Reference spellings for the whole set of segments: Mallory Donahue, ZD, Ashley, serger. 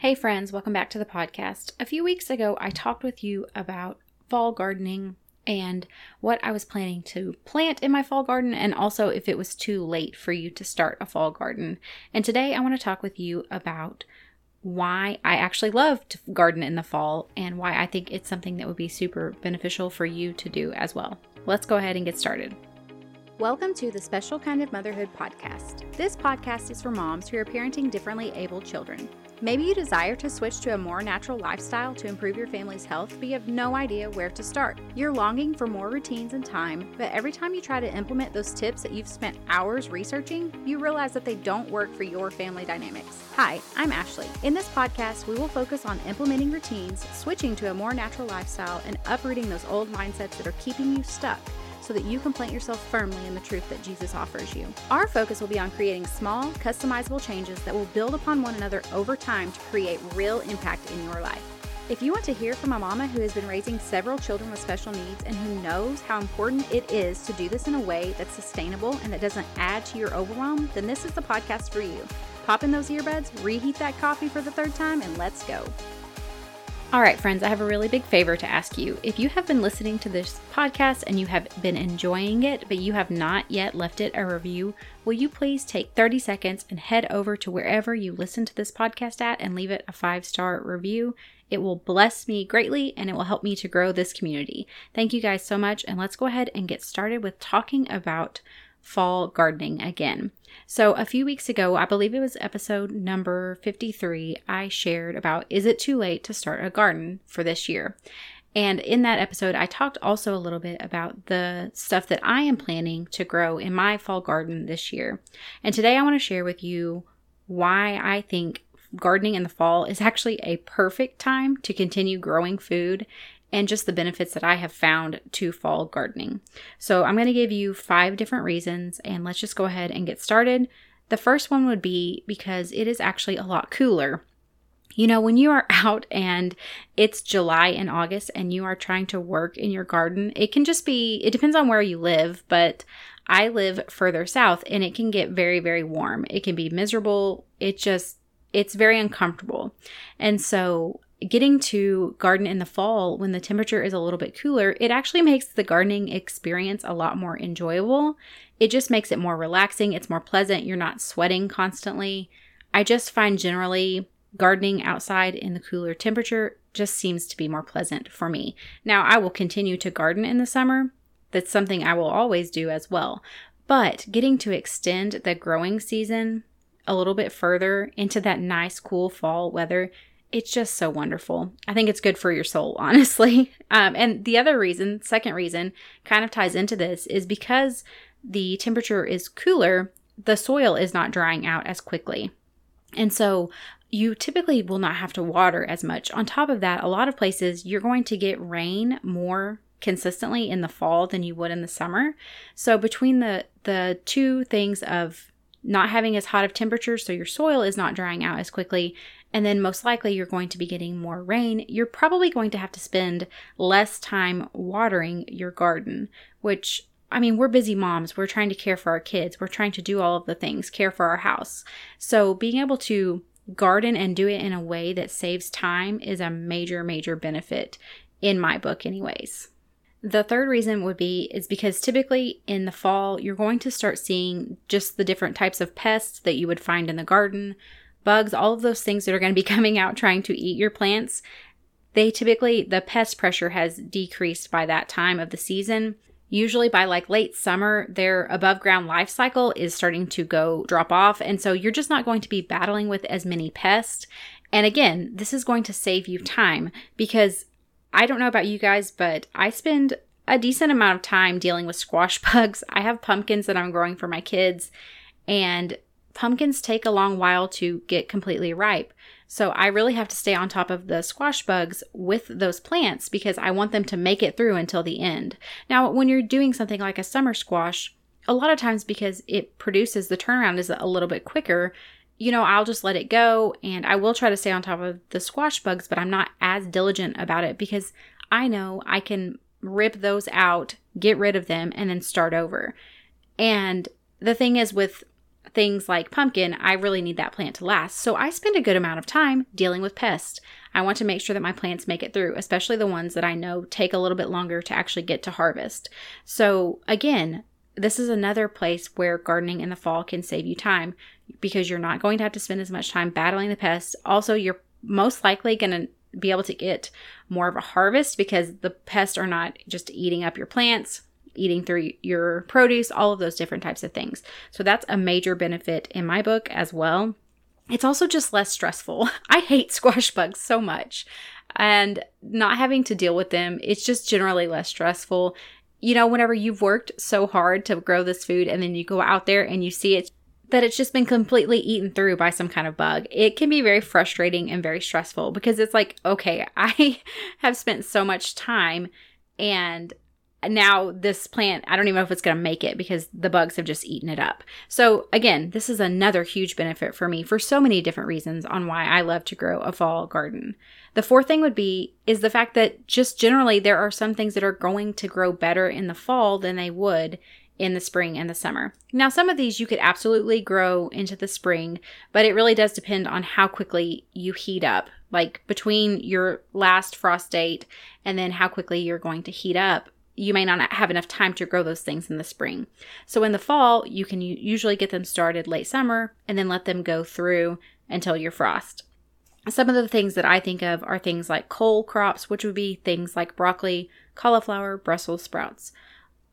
Hey friends, welcome back to the podcast. A few weeks ago, I talked with you about fall gardening and what I was planning to plant in my fall garden and also if it was too late for you to start a fall garden. And today I want to talk with you about why I actually love to garden in the fall and why I think it's something that would be super beneficial for you to do as well. Let's go ahead and get started. Welcome to the Special Kind of Motherhood podcast. This podcast is for moms who are parenting differently abled children. Maybe you desire to switch to a more natural lifestyle to improve your family's health, but you have no idea where to start. You're longing for more routines and time, but every time you try to implement those tips that you've spent hours researching, you realize that they don't work for your family dynamics. Hi, I'm Ashley. In this podcast, we will focus on implementing routines, switching to a more natural lifestyle, and uprooting those old mindsets that are keeping you stuck, so that you can plant yourself firmly in the truth that Jesus offers you. Our focus will be on creating small, customizable changes that will build upon one another over time to create real impact in your life. If you want to hear from a mama who has been raising several children with special needs and who knows how important it is to do this in a way that's sustainable and that doesn't add to your overwhelm, then this is the podcast for you. Pop in those earbuds, reheat that coffee for the third time, and let's go. All right, friends, I have a really big favor to ask you. If you have been listening to this podcast and you have been enjoying it, but you have not yet left it a review, will you please take 30 seconds and head over to wherever you listen to this podcast at and leave it a 5-star review? It will bless me greatly and it will help me to grow this community. Thank you guys so much. And let's go ahead and get started with talking about fall gardening again. So a few weeks ago, I believe it was episode number 53, I shared about, is it too late to start a garden for this year? And in that episode, I talked also a little bit about the stuff that I am planning to grow in my fall garden this year. And today I want to share with you why I think gardening in the fall is actually a perfect time to continue growing food and just the benefits that I have found to fall gardening. So I'm going to give you 5 different reasons, and let's just go ahead and get started. The first one would be because it is actually a lot cooler. You know, when you are out and it's July and August and you are trying to work in your garden, it can just be, it depends on where you live, but I live further south and it can get very, very warm. It can be miserable. It's very uncomfortable. And so getting to garden in the fall when the temperature is a little bit cooler, it actually makes the gardening experience a lot more enjoyable. It just makes it more relaxing. It's more pleasant. You're not sweating constantly. I just find generally gardening outside in the cooler temperature just seems to be more pleasant for me. Now, I will continue to garden in the summer. That's something I will always do as well. But getting to extend the growing season a little bit further into that nice, cool fall weather, it's just so wonderful. I think it's good for your soul, honestly. And the other reason, second reason, kind of ties into this is because the temperature is cooler, the soil is not drying out as quickly. And so you typically will not have to water as much. On top of that, a lot of places you're going to get rain more consistently in the fall than you would in the summer. So between the two things of not having as hot of temperatures, so your soil is not drying out as quickly, and then most likely you're going to be getting more rain, you're probably going to have to spend less time watering your garden, which, I mean, we're busy moms. We're trying to care for our kids. We're trying to do all of the things, care for our house. So being able to garden and do it in a way that saves time is a major, major benefit in my book anyways. The third reason would be is because typically in the fall, you're going to start seeing just the different types of pests that you would find in the garden, bugs, all of those things that are going to be coming out trying to eat your plants. They typically, the pest pressure has decreased by that time of the season. Usually by like late summer, their above ground life cycle is starting to drop off. And so you're just not going to be battling with as many pests. And again, this is going to save you time because I don't know about you guys, but I spend a decent amount of time dealing with squash bugs. I have pumpkins that I'm growing for my kids, and pumpkins take a long while to get completely ripe. So I really have to stay on top of the squash bugs with those plants because I want them to make it through until the end. Now, when you're doing something like a summer squash, a lot of times because it produces, the turnaround is a little bit quicker, you know, I'll just let it go and I will try to stay on top of the squash bugs, but I'm not as diligent about it because I know I can rip those out, get rid of them, and then start over. And the thing is with things like pumpkin, I really need that plant to last. So I spend a good amount of time dealing with pests. I want to make sure that my plants make it through, especially the ones that I know take a little bit longer to actually get to harvest. So again, this is another place where gardening in the fall can save you time because you're not going to have to spend as much time battling the pests. Also, you're most likely going to be able to get more of a harvest because the pests are not just eating up your plants, eating through your produce, all of those different types of things. So that's a major benefit in my book as well. It's also just less stressful. I hate squash bugs so much, and not having to deal with them, it's just generally less stressful. You know, whenever you've worked so hard to grow this food and then you go out there and you see it, that it's just been completely eaten through by some kind of bug. It can be very frustrating and very stressful because it's like, okay, I have spent so much time and now this plant, I don't even know if it's going to make it because the bugs have just eaten it up. So again, this is another huge benefit for me for so many different reasons on why I love to grow a fall garden. The fourth thing would be is the fact that just generally there are some things that are going to grow better in the fall than they would in the spring and the summer. Now, some of these you could absolutely grow into the spring, but it really does depend on how quickly you heat up, like between your last frost date and then how quickly you're going to heat up. You may not have enough time to grow those things in the spring. So in the fall, you can usually get them started late summer and then let them go through until your frost. Some of the things that I think of are things like cole crops, which would be things like broccoli, cauliflower, Brussels sprouts,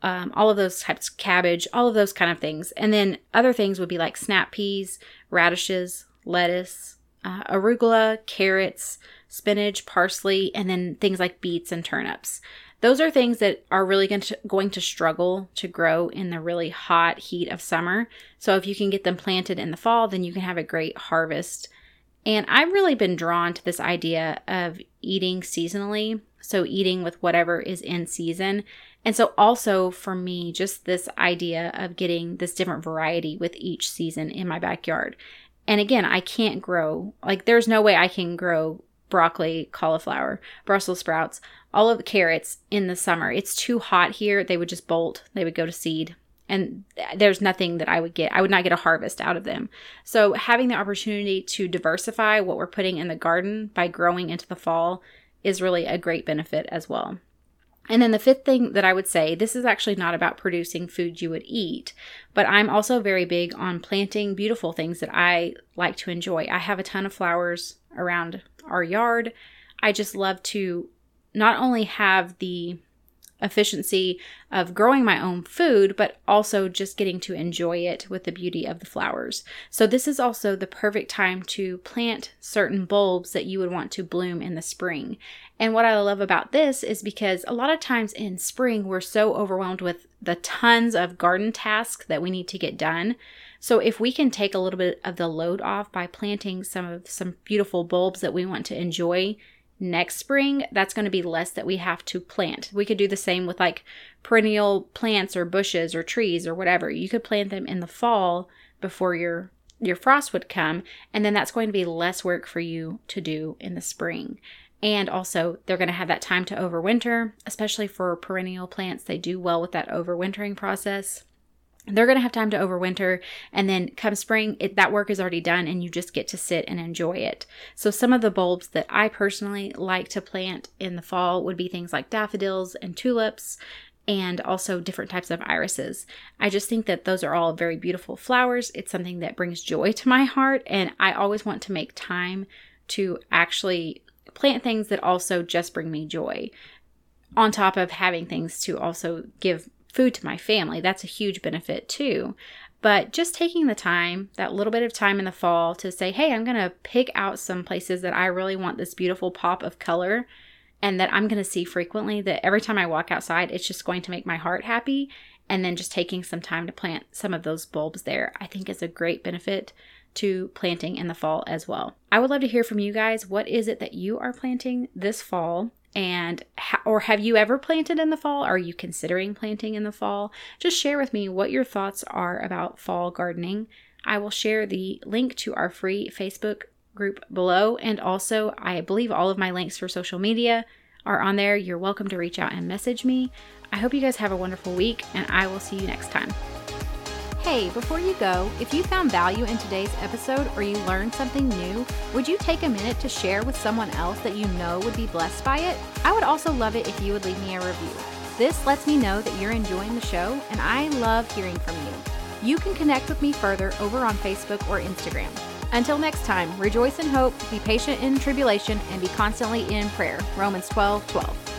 all of those types, cabbage, all of those kind of things. And then other things would be like snap peas, radishes, lettuce, arugula, carrots, spinach, parsley, and then things like beets and turnips. Those are things that are really going to struggle to grow in the really hot heat of summer. So if you can get them planted in the fall, then you can have a great harvest. And I've really been drawn to this idea of eating seasonally. So eating with whatever is in season. And so also for me, just this idea of getting this different variety with each season in my backyard. And again, I can't grow, like there's no way I can grow broccoli, cauliflower, Brussels sprouts, all of the carrots in the summer. It's too hot here. They would just bolt. They would go to seed. And there's nothing that I would get. I would not get a harvest out of them. So having the opportunity to diversify what we're putting in the garden by growing into the fall is really a great benefit as well. And then the fifth thing that I would say, this is actually not about producing food you would eat, but I'm also very big on planting beautiful things that I like to enjoy. I have a ton of flowers around our yard. I just love to not only have the efficiency of growing my own food, but also just getting to enjoy it with the beauty of the flowers. So this is also the perfect time to plant certain bulbs that you would want to bloom in the spring. And what I love about this is because a lot of times in spring, we're so overwhelmed with the tons of garden tasks that we need to get done. So if we can take a little bit of the load off by planting some beautiful bulbs that we want to enjoy next spring, that's going to be less that we have to plant. We could do the same with like perennial plants or bushes or trees or whatever. You could plant them in the fall before your frost would come, and then that's going to be less work for you to do in the spring. And also they're going to have that time to overwinter, especially for perennial plants. They do well with that overwintering process. They're going to have time to overwinter, and then come spring, that work is already done and you just get to sit and enjoy it. So some of the bulbs that I personally like to plant in the fall would be things like daffodils and tulips, and also different types of irises. I just think that those are all very beautiful flowers. It's something that brings joy to my heart, and I always want to make time to actually plant things that also just bring me joy, on top of having things to also give food to my family. That's a huge benefit too. But just taking the time, that little bit of time in the fall to say, hey, I'm going to pick out some places that I really want this beautiful pop of color and that I'm going to see frequently, that every time I walk outside, it's just going to make my heart happy. And then just taking some time to plant some of those bulbs there, I think is a great benefit to planting in the fall as well. I would love to hear from you guys. What is it that you are planting this fall? And or have you ever planted in the fall? Are you considering planting in the fall? Just share with me what your thoughts are about fall gardening. I will share the link to our free Facebook group below. And also, I believe all of my links for social media are on there. You're welcome to reach out and message me. I hope you guys have a wonderful week, and I will see you next time. Hey, before you go, if you found value in today's episode or you learned something new, would you take a minute to share with someone else that you know would be blessed by it? I would also love it if you would leave me a review. This lets me know that you're enjoying the show, and I love hearing from you. You can connect with me further over on Facebook or Instagram. Until next time, rejoice in hope, be patient in tribulation, and be constantly in prayer. Romans 12:12.